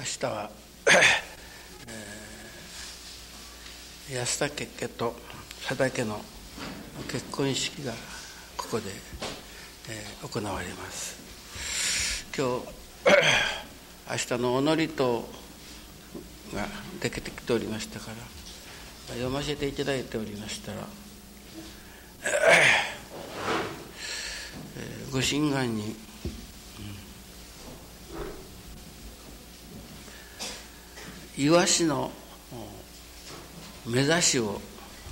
明日は安武家と佐田家の結婚式がここで行われます。今日明日のお祝詞ができてきておりましたから読ませていただいておりましたら、ご心願にイワシの目指しを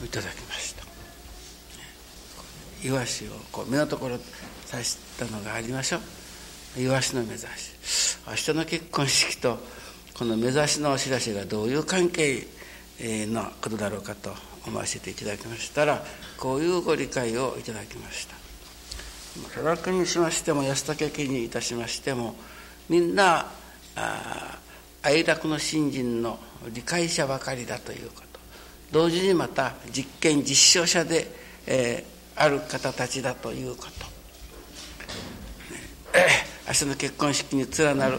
いただきました。イワシをこう目のところ刺したのがありましょう。イワシの目指し、明日の結婚式とこの目指しのお知らせがどういう関係のことだろうかと思わせていただきましたら、こういうご理解をいただきました。佐田家にしましても安武家にいたしましても、みんな愛楽の信心の理解者ばかりだということ、同時にまた実験実証者で、ある方たちだということ、明日の結婚式に連なる、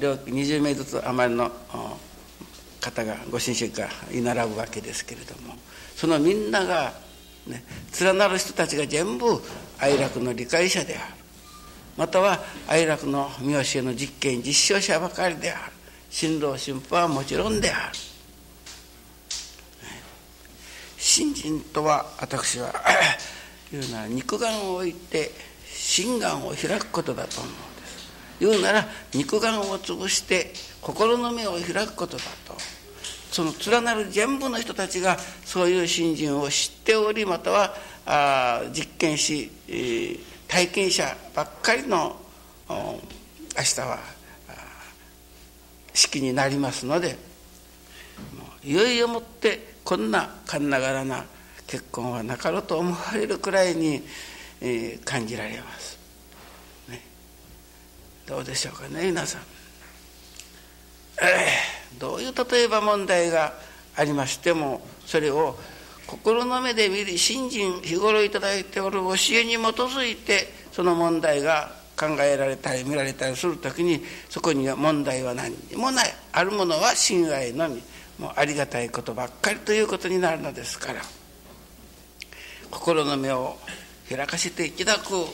両家20名ずつ余りの方がご親戚が居並ぶわけですけれども、そのみんなが、連なる人たちが全部愛楽の理解者である、または愛楽の見教えの実験実証者ばかりである、新郎新婦はもちろんである。信心とは、私は言うなら肉眼を置いて心眼を開くことだと思うんです。言うなら肉眼を潰して心の目を開くことだと、その連なる全部の人たちがそういう信心を知っており、または実験し、体験者ばっかりの明日は式になりますので、いよいよもってこんな神ながらな結婚はなかろうと思われるくらいに感じられます、どうでしょうかね皆さん、どういう例えば問題がありましても、それを心の目で見る信心、日頃いただいておる教えに基づいてその問題が考えられたり見られたりするときに、そこには問題は何もない、あるものは信愛のみ、もうありがたいことばっかりということになるのですから、心の目を開かせていただく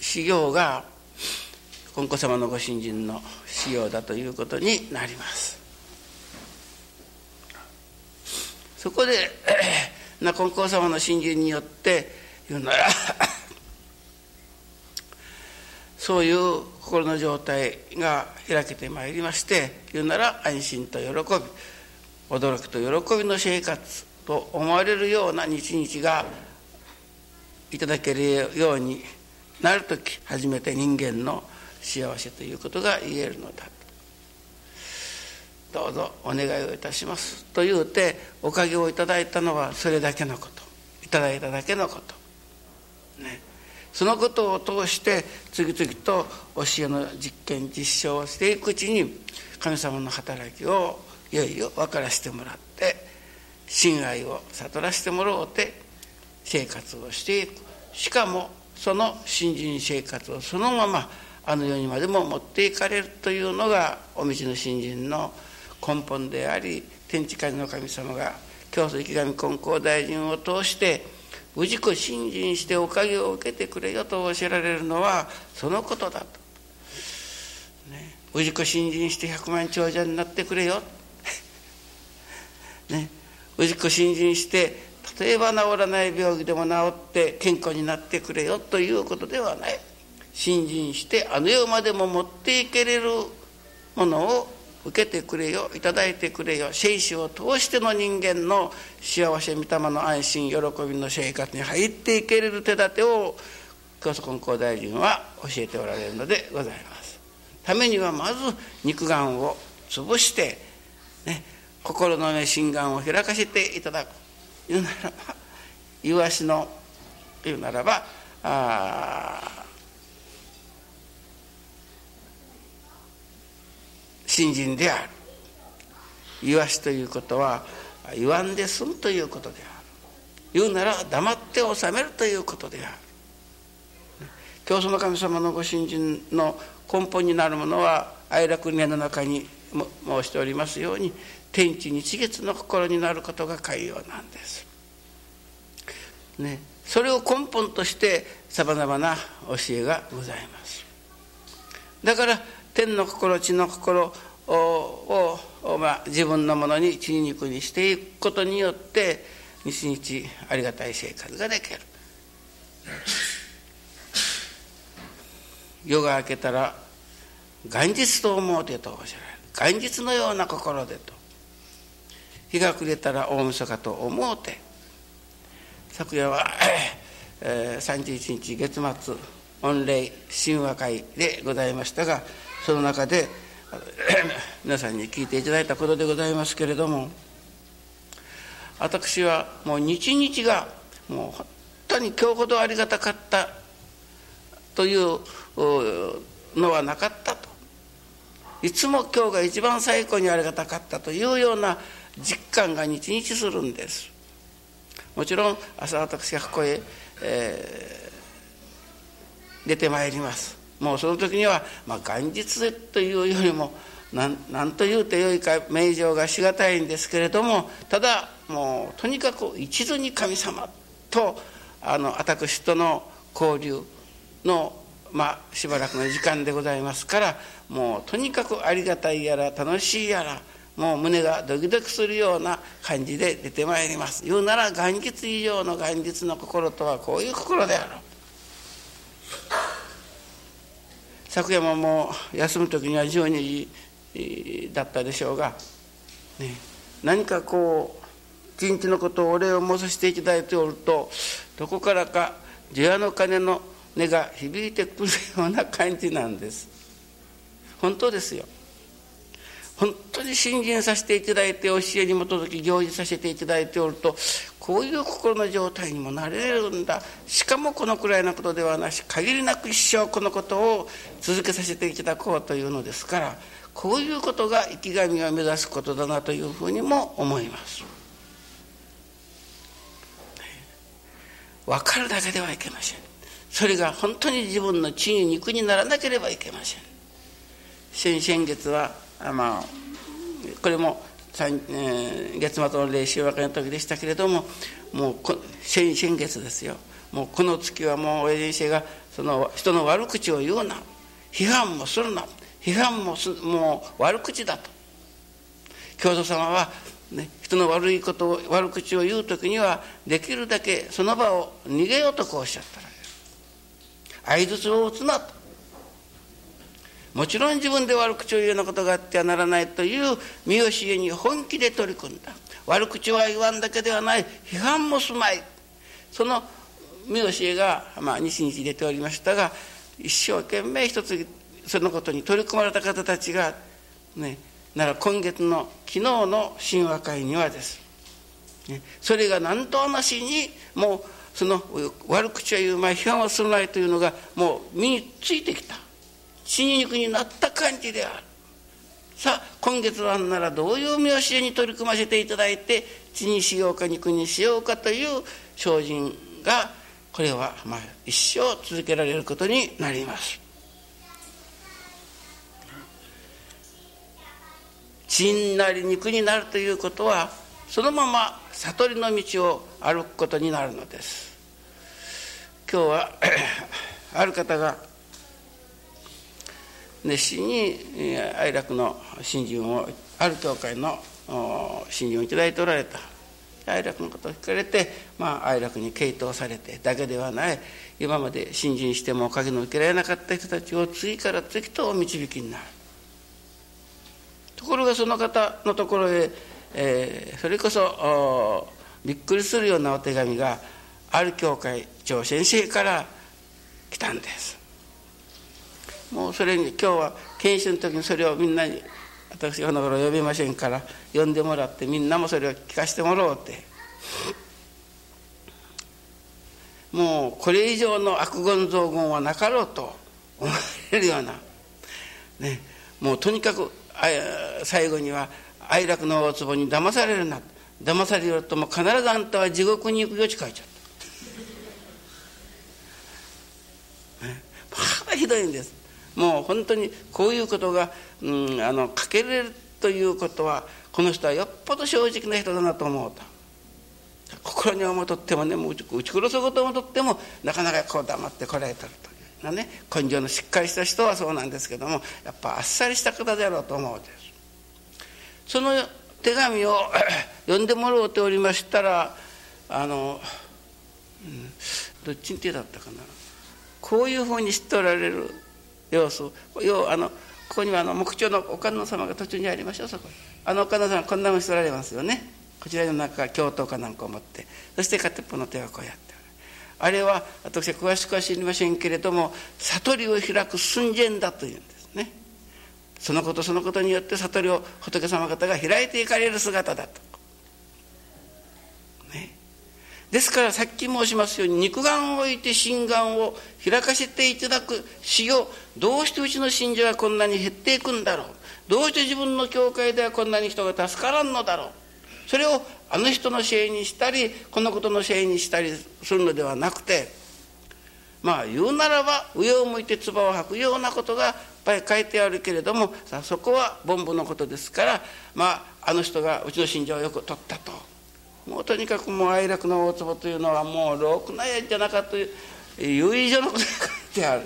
修行が金子様のご信心の修行だということになります。そこで金光様の信心によって言うならそういう心の状態が開けてまいりまして、言うなら安心と喜び、驚きと喜びの生活と思われるような日々がいただけるようになるとき、初めて人間の幸せということが言えるのだ。どうぞお願いをいたしますと言うて、おかげをいただいたのはそれだけのこと、いただいただけのこと、そのことを通して次々と教えの実験実証をしていくうちに、神様の働きをいよいよ分からせてもらって、信愛を悟らせてもらおうて生活をしていく。しかもその信心生活をそのままあの世にまでも持っていかれるというのがお道の信心の根本であり、天地界の神様が教祖池上金光大臣を通して無事故信心しておかげを受けてくれよと教えられるのはそのことだと、無事故信心して100万長者になってくれよ、無事故信心して例えば治らない病気でも治って健康になってくれよということではない、信心してあの世までも持っていけれるものを受けてくれよ、いただいてくれよ、生死を通しての人間の幸せ、御霊の安心、喜びの生活に入っていけれる手立てを教祖金光大臣は教えておられるのでございます。ためにはまず肉眼を潰して、心の目心眼を開かせていただく、言うならばイワシの言うならば信心である。言わしということは言わんで済むということである。言うなら黙って納めるということである。教祖の神様のご信心の根本になるものは哀楽宮の中に申しておりますように、天地日月の心になることが海洋なんです、ね、それを根本としてさまざまな教えがございます。だから天の心地の心を、自分のものに血に肉にしていくことによって日々ありがたい生活ができる。夜が明けたら元日と思うてとおっしゃられる。元日のような心でと。日が暮れたら大晦日と思うて。昨夜は、31日月末御礼神話会でございましたが、その中で皆さんに聞いていただいたことでございますけれども、私はもう日々がもう本当に今日ほどありがたかったというのはなかったと、いつも今日が一番最高にありがたかったというような実感が日々するんです。もちろん朝私がここへ、出てまいります。もうその時には、元日というよりも何というてよいか名状がしがたいんですけれども、ただもうとにかく一途に神様と私との交流の、しばらくの時間でございますから、もうとにかくありがたいやら楽しいやら、もう胸がドキドキするような感じで出てまいります。言うなら元日以上の元日の心とはこういう心である。昨夜ももう休む時には12時だったでしょうが、ね、何かこう一日のことをお礼を申させていただいておると、どこからか除夜の鐘の音が響いてくるような感じなんです。本当ですよ。本当に信心させていただいて、教えに基づき行事させていただいておると、こういう心の状態にもなれるんだ。しかもこのくらいのことではなし、限りなく一生このことを続けさせていただこうというのですから、こういうことが生き神を目指すことだなというふうにも思います。分かるだけではいけません。それが本当に自分の血に肉にならなければいけません。先月はこれも月末の礼神話会の時でしたけれども、もう先月ですよ。もうこの月はもう親父がその人の悪口を言うな、批判もするな、批判ももう悪口だと。教祖様はね、人の悪いことを悪口を言うときにはできるだけその場を逃げようとこうおっしゃったら、相槌を打つなと。もちろん自分で悪口を言うようなことがあってはならないという身教えに本気で取り組んだ。悪口は言わんだけではない、批判もすまい。その身教えが日々出ておりましたが、一生懸命一つそのことに取り組まれた方たちがね、なら今月の昨日の神話会にはです、ね、それが何となしにもうその悪口は言うまい、批判はするまいというのがもう身についてきた、血に肉になった感じである。さあ今月はならどういう身教えに取り組ませていただいて血にしようか肉にしようかという精進が、これは一生続けられることになります。血になり肉になるということは、そのまま悟りの道を歩くことになるのです。今日はある方が熱心に愛楽の信心を、ある教会の信心をいただいておられた。愛楽のことを聞かれて、愛楽に傾倒されてだけではない、今まで信心しても影の受けられなかった人たちを次から次とお導きになる。ところがその方のところへ、それこそびっくりするようなお手紙がある教会長先生から来たんです。もうそれに今日は研修の時にそれをみんなに、私この頃呼びませんから呼んでもらって、みんなもそれを聞かせてもらおうって。もうこれ以上の悪言増言はなかろうと思われるような、ね、もうとにかく最後には哀楽の大壺に騙されるな、騙されるとも必ずあんたは地獄に行くよち書いちゃった、ね、ひどいんです。もう本当にこういうことが、かけれるということは、この人はよっぽど正直な人だなと思うと。心に思とってもね、もう打ち殺すことを思とっても、なかなかこう黙ってこられてるというなね、根性のしっかりした人はそうなんですけども、やっぱあっさりした方であろうと思うんです。その手紙を読んでもらおうとおりましたら、どっちに手だったかな、こういうふうに知っておられる様子、ここには木彫のお観音様が途中にありましょう。そこお観音様こんなふうにしておられますよね。こちらの中教頭かなんかを持って、そして片っぽの手はこうやって、あれは私は詳しくは知りませんけれども、悟りを開く寸前だというんですね。そのことそのことによって悟りを仏様方が開いていかれる姿だと、ね、ですからさっき申しますように、肉眼を置いて心眼を開かせていただくしよう。どうしてうちの信者はこんなに減っていくんだろう、どうして自分の教会ではこんなに人が助からんのだろう、それをあの人のせいにしたりこのことのせいにしたりするのではなくて、まあ言うならば上を向いて唾を吐くようなことがいっぱい書いてあるけれども、さあそこは凡夫のことですから、あの人がうちの信者をよく取ったと、もうとにかくもう哀楽の大壺というのはもうろくなやんじゃなかという以上のことが書いてある、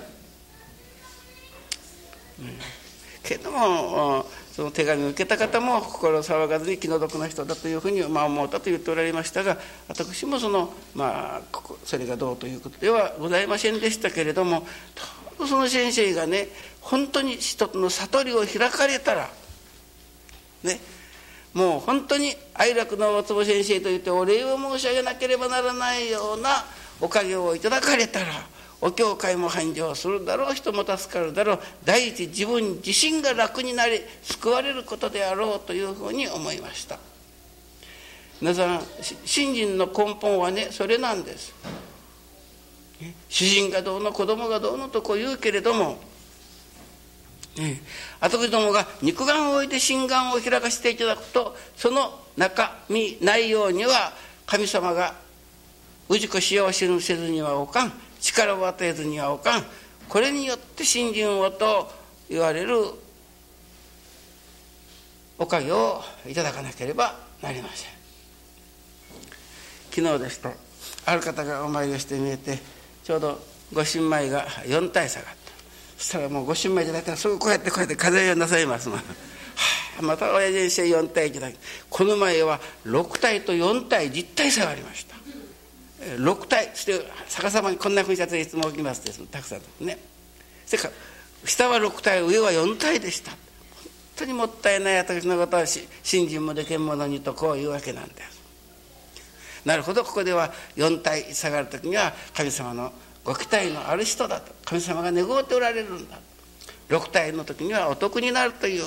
けどもその手紙を受けた方も心を騒がずに気の毒な人だというふうに思ったと言っておられましたが、私もそれがどうということではございませんでしたけれども、その先生がね、本当に一つの悟りを開かれたら、ね、もう本当に愛楽の大坪先生といってお礼を申し上げなければならないようなおかげをいただかれたら、お教会も繁盛するだろう、人も助かるだろう、第一自分自身が楽になり救われることであろうというふうに思いました。皆さん、信心の根本はね、それなんです。主人がどうの子供がどうのとこう言うけれども、私どもが肉眼を置いて心眼を開かせていただくと、その中身内容には神様が氏子使用せずにはおかん、力を与えずにはおかん、これによって信心をと言われるおかげをいただかなければなりません。昨日ですと、ある方がお参りをして見えて、ちょうどご神米が4体下がった。そしたらもうご神米じゃなくて、すぐこうやって風邪をなさいますもん。はあ、また親人生4体じゃなくて、この前は6体と4体10体下がりました。6体、そして逆さまにこんなふうにしたらいつも起きますです。たくさんですね。それから下は6体、上は4体でした。本当にもったいない私のことは信心もでけんものにとこういうわけなんです。なるほど、ここでは4体下がる時には神様のご期待のある人だと、神様が願うておられるんだと、6体の時にはお得になるという、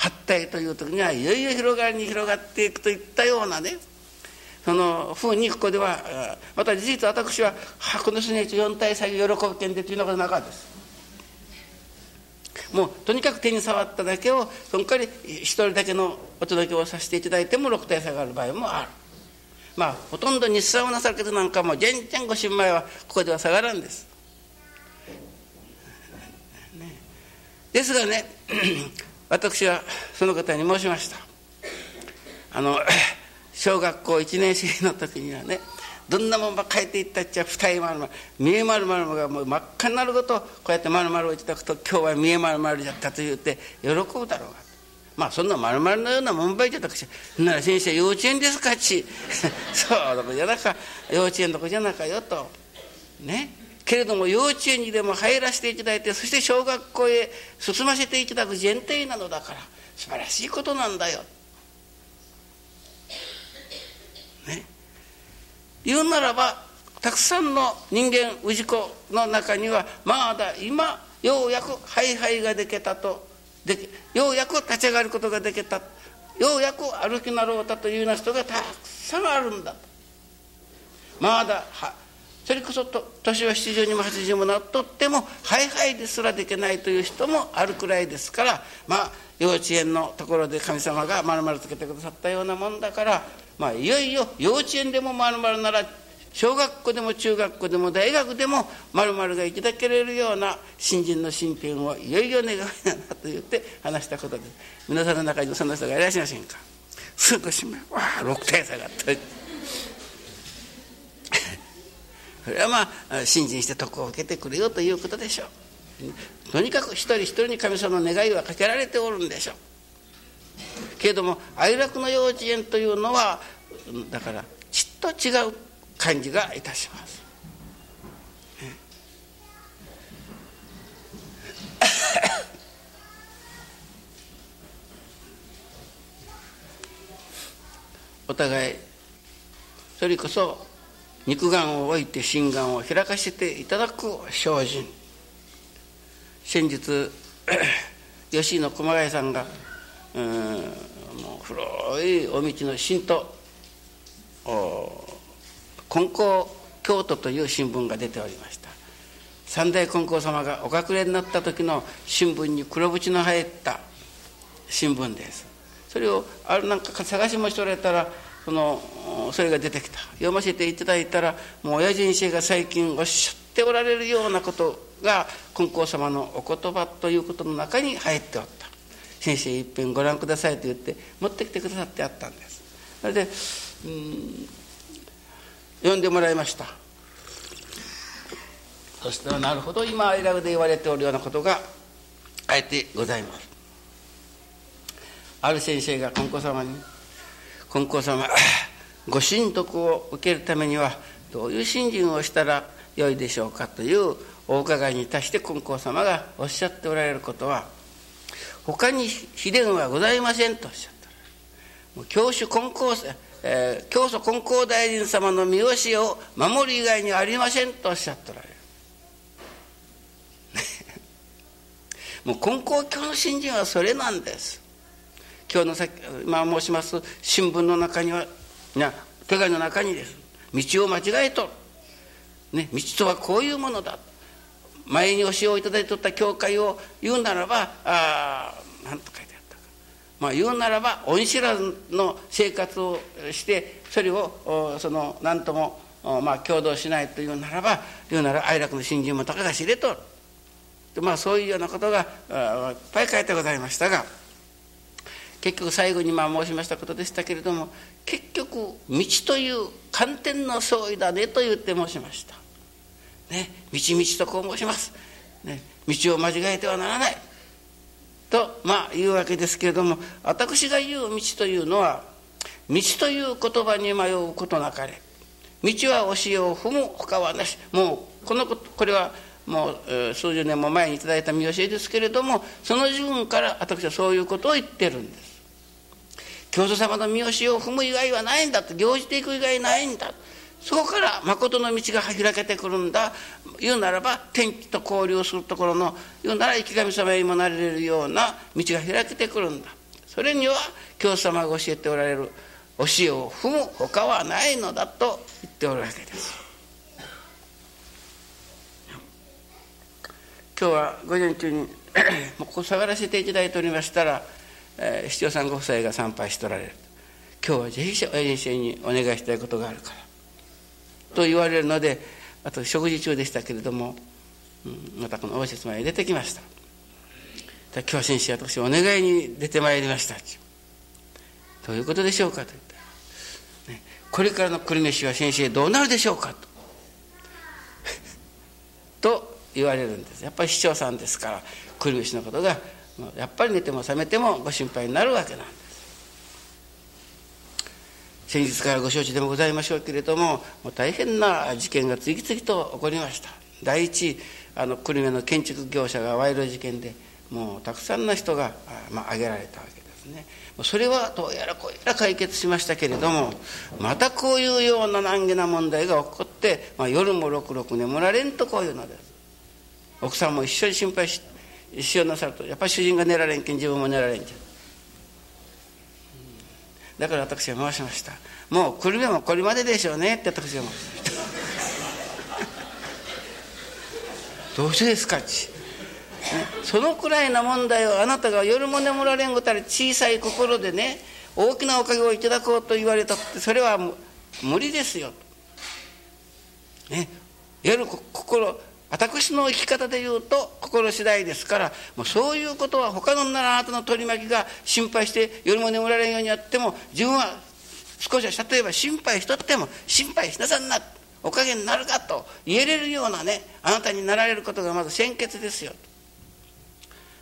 8体という時にはいよいよ広がりに広がっていくといったようなね、そのふうにここではまた事実、私はこの人に4体下げ喜ぶけんでというようなことなかったです。もうとにかく手に触っただけをその代わり一人だけのお届けをさせていただいても6体下がる場合もある。ほとんど日産をなさる方なんかも全然ご新米はここでは下がらんです、ね、ですがね、私はその方に申しました。小学校1年生の時にはね、どんなもんば変えていったっちゃ二重丸々三重丸々がもう真っ赤になることをこうやって丸々をいただくと、今日は三重丸々じゃったと言って喜ぶだろうが、そんな丸々のようなもんばいじゃなくちゃなら、先生幼稚園ですかちそうどこじゃなか、幼稚園どこじゃなかよとね。けれども幼稚園にでも入らせていただいて、そして小学校へ進ませていただく前提なのだから、素晴らしいことなんだよね。言うならば、たくさんの人間氏子の中にはまだ今ようやくはいはいができたと、ようやく立ち上がることができた、ようやく歩きなろうたというような人がたくさんあるんだと。まだそれこそ年は70にも80もなっとってもはいはいですらできないという人もあるくらいですから、幼稚園のところで神様が丸々つけてくださったようなもんだから、いよいよ幼稚園でも丸々なら小学校でも中学校でも大学でも〇〇がいただけれるような新人の身辺をいよいよ願いだなと言って話したことです。皆さんの中にもそんな人がいらっしゃいませんか？すぐしまうわあ6点下がったそれはまあ信心して徳を受けてくれよということでしょう。とにかく一人一人に神様の願いはかけられておるんでしょうけれども、哀楽の幼稚園というのはだからちっと違う感じがいたします、ね、お互いそれこそ肉眼を置いて心眼を開かせていただく精進。先日吉井の熊谷さんがもう古いお道の信徒金光京都という新聞が出ておりました。三代金光様がお隠れになった時の新聞に黒縁の入った新聞です。それをあれなんか探しもしておられたらそれが出てきた。読ませていただいたらもう親人生が最近おっしゃっておられるようなことが金光様のお言葉ということの中に入っておった。先生一遍ご覧くださいと言って持ってきてくださってあったんです。それで読んでもらいました。そしたらなるほど今愛楽で言われておるようなことがあえてございます。ある先生が金光様に金光様、ご神徳を受けるためにはどういう信心をしたらよいでしょうかというお伺いに対して金光様がおっしゃっておられることは、他に秘伝はございませんとおっしゃったら、もう教祖金光大臣様の御教えを守る以外にありませんとおっしゃっておられるもう金光教の信心はそれなんです。今日の今申します新聞の中には手紙の中にです。道を間違えとる、ね、道とはこういうものだ。前に教えをいただいとった教会を言うならば何と書いてあったか、言うならば恩知らずの生活をしてそれを何とも共同しないというならば哀楽の信心もたかが知れとる、そういうようなことがいっぱい書いてございましたが、結局最後に申しましたことでしたけれども、結局道という観点の相違だねと言って申しました、ね、道々とこう申します、ね、道を間違えてはならないというわけですけれども、私が言う道というのは道という言葉に迷うことなかれ、道は教えを踏む他はなし、もうこれはもう数十年も前にいただいた見教えですけれども、その時分から私はそういうことを言ってるんです。教祖様の見教えを踏む以外はないんだと、行じていく以外ないんだ、そこから誠の道が開けてくるんだ。言うならば天地と交流するところの、言うなら生き神様にもなれるような道が開けてくるんだ。それには教祖様が教えておられる教えを踏む他はないのだと言っておるわけです。今日は午前中にここ下がらせていただいておりましたら、市長さんご夫妻が参拝しておられる、今日はぜひ親人生にお願いしたいことがあるからと言われるので、あと食事中でしたけれども、またこの応接前へ出てきました。今日は先生私お願いに出てまいりました、どういうことでしょうかと言った、ね、これからの久留米市は先生どうなるでしょうかと言われるんです。やっぱり市長さんですから、久留米市のことがやっぱり寝ても覚めてもご心配になるわけなんです。先日からご承知でもございましょうけれども、もう大変な事件が次々と起こりました。第一、久留米の建築業者が賄賂事件でもうたくさんの人が挙げられたわけですね。それはどうやらこうやら解決しましたけれども、またこういうような難儀な問題が起こって、夜もろくろく眠られんとこういうのです。奥さんも一緒に心配しようなさると、やっぱり主人が寝られんけん自分も寝られんけん、だから私は回しました。もう久留米もこれまででしょうねって私は申しましたどうしてですかち、ね、そのくらいな問題をあなたが夜も眠られんごたら小さい心でね、大きなおかげをいただこうと言われたって、それは無理ですよ。ね、いわゆる心、私の生き方でいうと心次第ですから、もうそういうことは他のあなたの取り巻きが心配して夜も眠られんようにやっても、自分は少しは例えば心配しとっても、心配しなさんな、おかげになるかと言えれるようなね、あなたになられることがまず先決ですよ、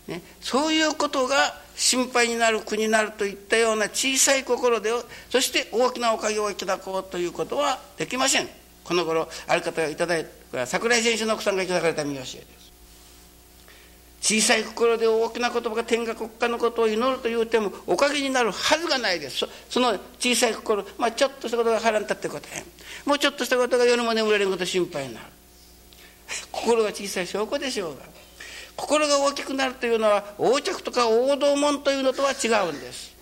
ね、そういうことが心配になる苦になるといったような小さい心で、そして大きなおかげをいただこうということはできません。この頃ある方がいただいた、桜井選手の奥さんがいただかれた見教えです。小さい心で大きな言葉が天下国家のことを祈るというてもおかげになるはずがないです。その小さい心、ちょっとしたことが腹に立って答え、もうちょっとしたことが夜も眠れること心配になる。心が小さい証拠でしょうが、心が大きくなるというのは横着とか王道門というのとは違うんです。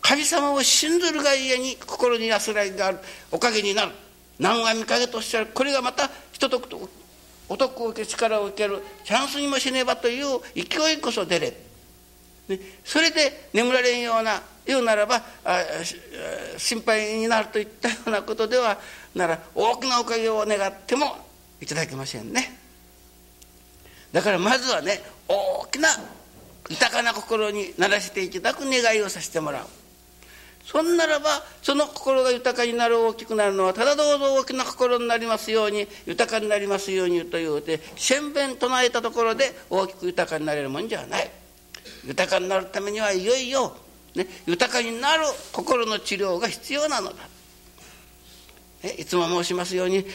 神様を信ずるがゆえに心に安らぎがある、おかげになる。南無見影とおっしゃる、これがまたひととくとお得を受け、力を受ける、チャンスにも死ねばという勢いこそ出れ、ね、それで眠られんような心配になるといったようなことではなら、大きなおかげを願ってもいただけませんね。だからまずはね、大きな豊かな心にならせていただく願いをさせてもらう。そんならば、その心が豊かになる、大きくなるのは、ただどうぞ大きな心になりますように、豊かになりますようにというて、宣弁唱えたところで大きく豊かになれるもんじゃない。豊かになるためには、いよいよ、ね、豊かになる心の治療が必要なのだ。いつも申しますように、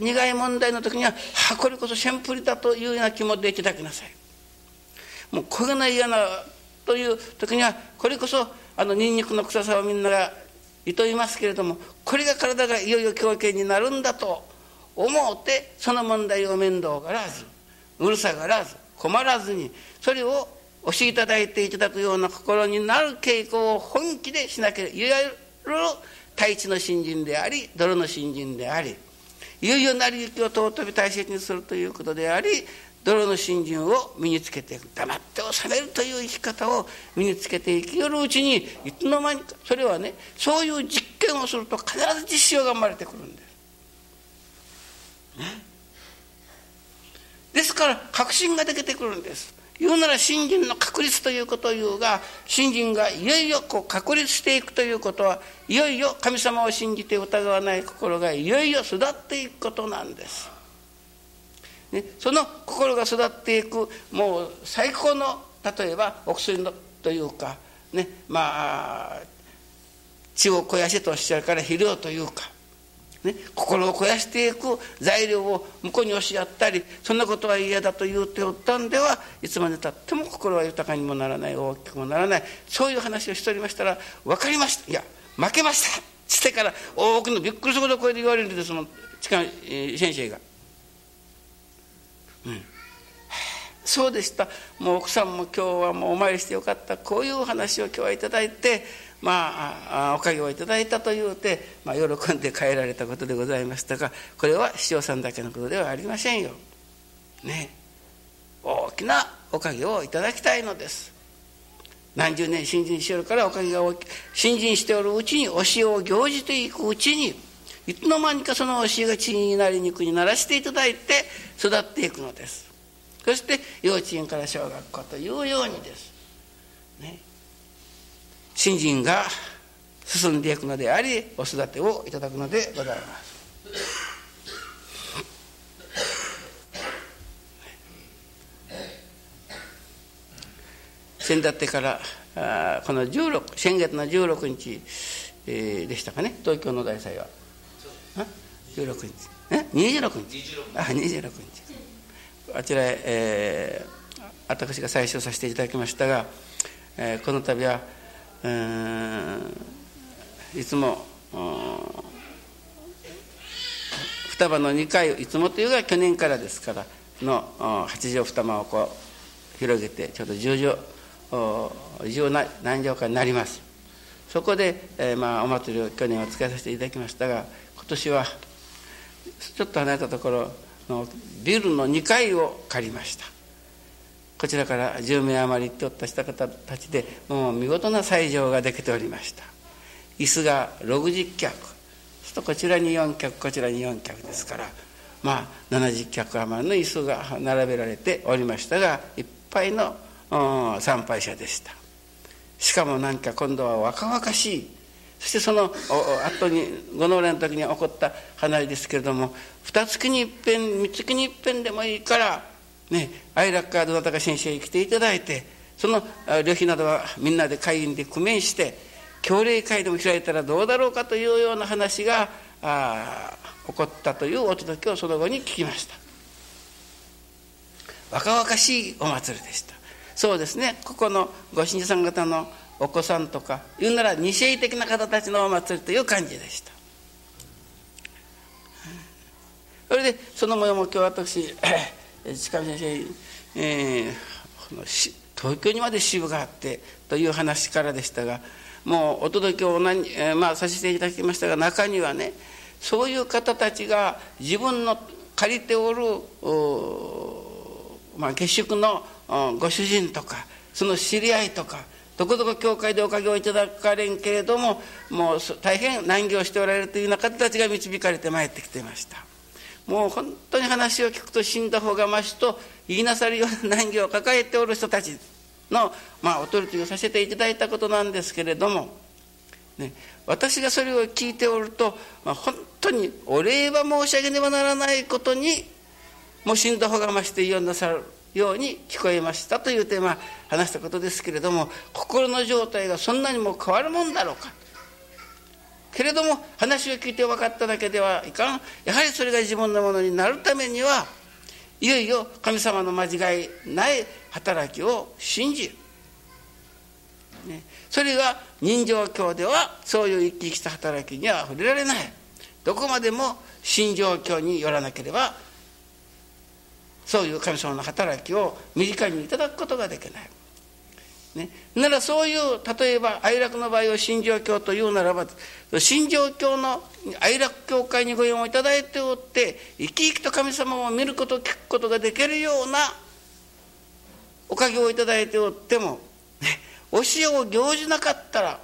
苦い問題の時には、これこそセンプリだというような気持ちでいただきなさい。もうこれが嫌なという時には、これこそニンニクの臭さをみんながいといますけれども、これが体がいよいよ強健になるんだと思うて、その問題を面倒がらず、うるさがらず、困らずに、それを教えいただいていただくような心になる傾向を本気でしなければ、いわゆる大地の信心であり、泥の信心であり、いよいよ成り行きを尊び大切にするということであり、泥の信心を身につけていく、黙って収めるという生き方を身につけていきよるうちに、いつの間にか、それはね、そういう実験をすると必ず実証が生まれてくるんです、ね、ですから確信ができてくるんです。言うなら信心の確立ということを言うが、信心がいよいよ確立していくということは、いよいよ神様を信じて疑わない心がいよいよ育っていくことなんです、ね、その心が育っていく、もう最高の、例えばお薬のというか、ね、血を肥やせとおっしゃるから肥料というか、ね、心を肥やしていく材料を向こうに押しやったり、そんなことは嫌だと言うておったんでは、いつまでたっても心は豊かにもならない、大きくもならない。そういう話をしておりましたら、分かりました、いや負けましたしてから、多くのびっくりするほど声で言われるんです、その先生が、うん、そうでした、もう奥さんも今日はもうお参りしてよかった、こういう話を今日はいただいて、おかげをいただいたと言うて、喜んで帰られたことでございましたが、これは師匠さんだけのことではありませんよ、ね、大きなおかげをいただきたいのです。何十年信心しておるから、おかげが大きい、信心しておるうちに、教えを行じていくうちに、いつの間にかその教えが地になり、肉にならしていただいて育っていくのです。そして幼稚園から小学校というようにですね、信心が進んでいくのであり、お育てをいただくのでございます。先だってから、先月の16日、でしたかね、東京の大祭は。16日。26日。26日。あちらへ、私が最初させていただきましたが、この度は、いつも双葉の2回、いつもというが去年からですからの8畳双葉をこう広げて、ちょっと10畳何畳かになります。そこで、お祭りを去年は使いさせていただきましたが、今年はちょっと離れたところのビルの2階を借りました。こちらから10名余り行っておった方たちで、もう見事な斎場ができておりました。椅子が60脚、するとこちらに4脚こちらに4脚ですから、まあ、70脚余りの椅子が並べられておりましたが、いっぱいの参拝者でした。しかも何か今度は若々しい、そしてその後にご農礼の時に起こった花火ですけれども、2月に一遍3月に一遍でもいいからね、愛楽からどなたか先生に来ていただいて、その旅費などはみんなで会員で工面して教礼会でも開いたらどうだろうかというような話が起こったというお届けをその後に聞きました。若々しいお祭りでした。そうですね、ここのご信者さん方のお子さんとかいうなら二世的な方たちのお祭りという感じでした。それでその模様も今日私近見先生に、東京にまで支部があってという話からでしたが、もうお届けをさせていただきましたが、中にはね、そういう方たちが自分の借りておる下宿のご主人とかその知り合いとか、どこどこ教会でおかげをいただかれんけれども、もう大変難儀をしておられるというような方たちが導かれてまいってきてました。もう本当に話を聞くと死んだ方がましと言いなさるような難儀を抱えておる人たちの、お取り次ぎをさせていただいたことなんですけれども、ね、私がそれを聞いておると、本当にお礼は申し上げねばならないことに、もう死んだ方がましと言いようなさるように聞こえましたというテーマを話したことですけれども、心の状態がそんなにも変わるもんだろうか。けれども話を聞いて分かっただけではいかん、やはりそれが自分のものになるためには、いよいよ神様の間違いない働きを信じる、ね、それが人情教ではそういう生き生きした働きには触れられない。どこまでも心情教によらなければ、そういう神様の働きを身近にいただくことができない、ね、ならそういう、例えば愛楽の場合を新庄教というならば、新庄教の愛楽教会にご縁をいただいておって、生き生きと神様を見ること聞くことができるようなおかげをいただいておっても、ね、教えを行じなかったら、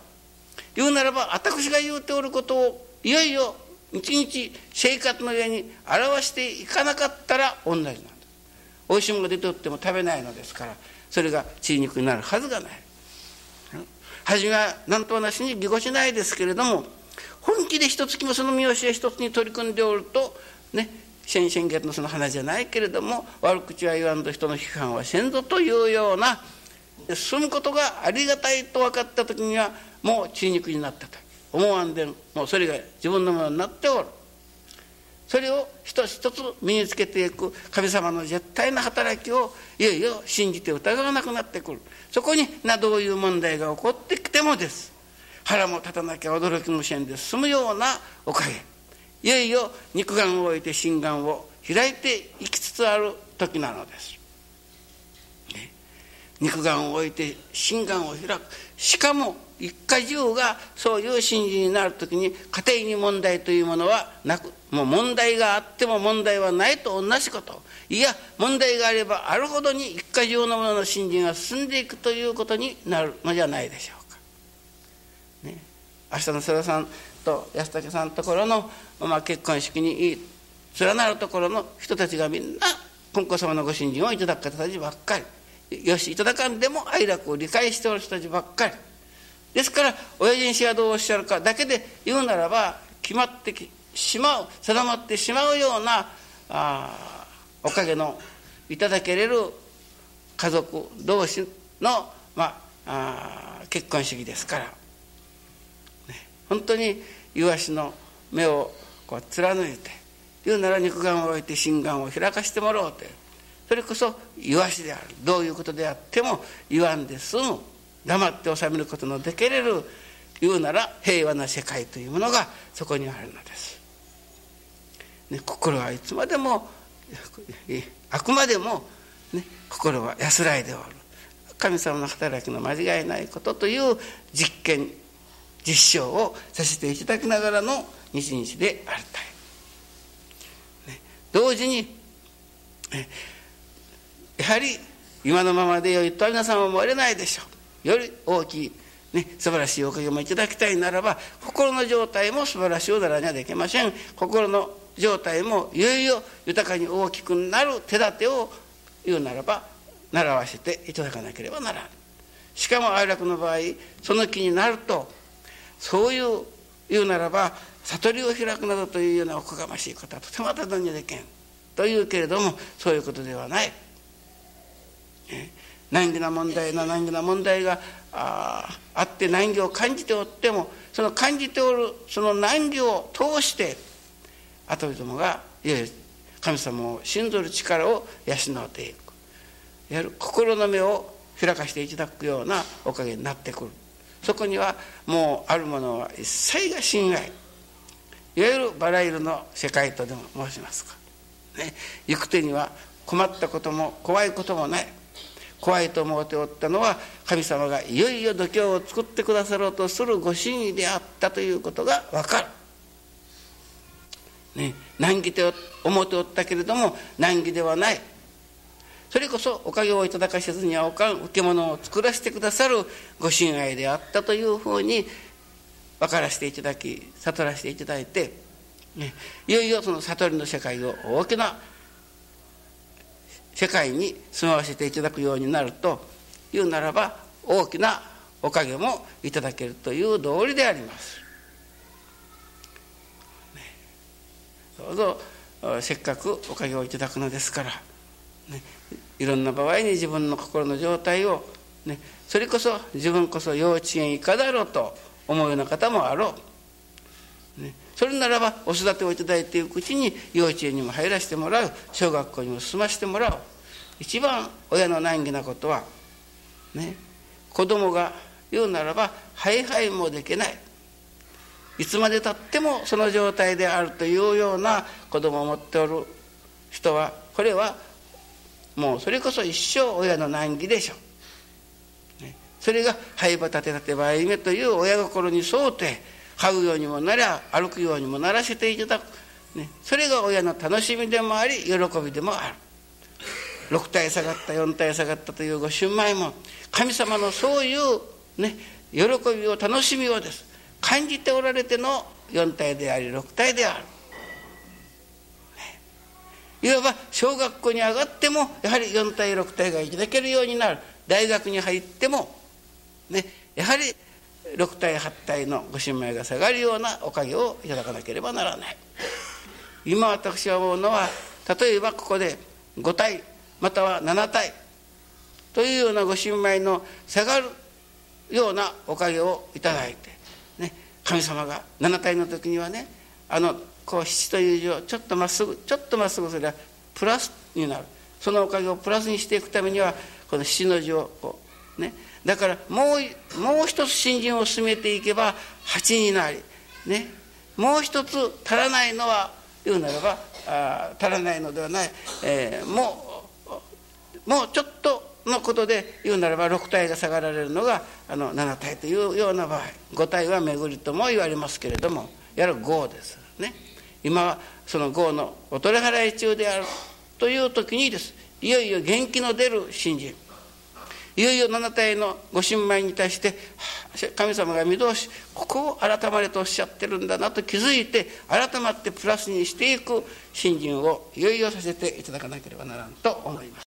言うならば私が言うておることをいよいよ一日生活の上に表していかなかったら同じなんだ。おいしいものが出ておっても食べないのですから、それが血肉になるはずがない。初めは何とはなしにぎこちないですけれども、本気で一月もその見教え一つに取り組んでおるとね、先々月のその話じゃないけれども、悪口は言わんと人の批判はせんぞというような、進むことがありがたいと分かった時には、もう血肉になったと思わんでもうそれが自分のものになっておる。それを一つ一つ身につけていく神様の絶対な働きをいよいよ信じて疑わなくなってくる。そこにどういう問題が起こってきてもです、腹も立たなきゃ驚きもせんで済むようなおかげ、いよいよ肉眼を置いて心眼を開いていきつつある時なのです、ね、肉眼を置いて心眼を開く。しかも一家中がそういう信心になるときに、家庭に問題というものはなく、もう問題があっても問題はないと同じこと、いや問題があればあるほどに一家中のものの信心が進んでいくということになるのじゃないでしょうか、ね、明日の世良さんと安武さんのところの、結婚式に連なるところの人たちがみんな金光様のご信心をいただく方たちばっかり、よしいただかんでも愛楽を理解しておる人たちばっかりですから、親父に師はどうおっしゃるかだけで言うならば、決まってしまう、定まってしまうようなおかげのいただけれる家族同士の、結婚式ですから、ね、本当に癒やしの目をこう貫いて、言うなら肉眼を置いて心眼を開かしてもらおうという、それこそ癒やしである。どういうことであっても言わんで済む、黙って収めることのできれる、言うなら平和な世界というものがそこにあるのです、ね、心はいつまでもあくまでも、ね、心は安らいでおる。神様の働きの間違いないことという実験実証をさせていただきながらの日々でありたい、ね、同時にやはり今のままでよいとは皆さんは思われないでしょう。より大きいね、素晴らしいおかげもいただきたいならば、心の状態も素晴らしいおだらにはできません。心の状態もいよいよ豊かに大きくなる手立てを言うならば習わせていただかなければならん。しかも哀楽の場合、その気になると、そういう言うならば悟りを開くなどというようなおこがましいことはとても当たりにできんというけれども、そういうことではない。難儀な問題な難儀な問題があって難儀を感じておっても、その感じておるその難儀を通して後人がいよいよ神様を信ずる力を養っていく、やる心の目を開かしていただくようなおかげになってくる。そこにはもうあるものは一切が信外、いわゆるバラ色の世界とでも申しますか、ね、行く手には困ったことも怖いこともない。怖いと思っておったのは、神様がいよいよ度胸を作ってくださろうとするご真意であったということが分かる、ね、難儀と思っておったけれども難儀ではない。それこそおかげをいただかせずにはおかん、受け物を作らせてくださるご親愛であったというふうに分からせていただき、悟らせていただいて、ね、いよいよその悟りの世界を大きな世界に住まわせていただくようになるというならば、大きなおかげもいただけるという道理であります、ね、どうぞせっかくおかげをいただくのですから、ね、いろんな場合に自分の心の状態を、ね、それこそ自分こそ幼稚園以下だろうと思うような方もあろう、ね、それならばお育てをいただいていくうちに幼稚園にも入らせてもらう、小学校にも進ませてもらう。一番親の難儀なことは、ね、子供が言うならばはいはいもできない、いつまでたってもその状態であるというような子供を持っておる人は、これはもうそれこそ一生親の難儀でしょう、ね、それがはいばたてたてばいめという親心に沿うて、這うようにもなりゃ歩くようにもならせていただく、ね、それが親の楽しみでもあり喜びでもある。6体下がった4体下がったというご春舞も神様のそういう、ね、喜びを楽しみをです感じておられての4体であり6体である。いわば小学校に上がってもやはり4体6体がいただけるようになる。大学に入っても、ね、やはり6体8体のご神明が下がるようなおかげをいただかなければならない。今私は思うのは、例えばここで5体または7体というようなご神明の下がるようなおかげをいただいて、ね、神様が7体の時にはね、こう七という字をちょっとまっすぐちょっとまっすぐ、それはプラスになる。そのおかげをプラスにしていくためにはこの七の字をこうね、だからもう一つ信心を進めていけば八になりね、もう一つ足らないのは言うならば足らないのではない、もうちょっとのことで言うならば6体が下がられるのが7体というような場合、5体は巡りとも言われますけれども、やはり5ですね。今はその業のお取り払い中であるという時にです、いよいよ元気の出る信心、いよいよ7体のご神明に対して神様が御同士ここを改まれとおっしゃってるんだなと気づいて、改まってプラスにしていく信心をいよいよさせていただかなければならんと思います。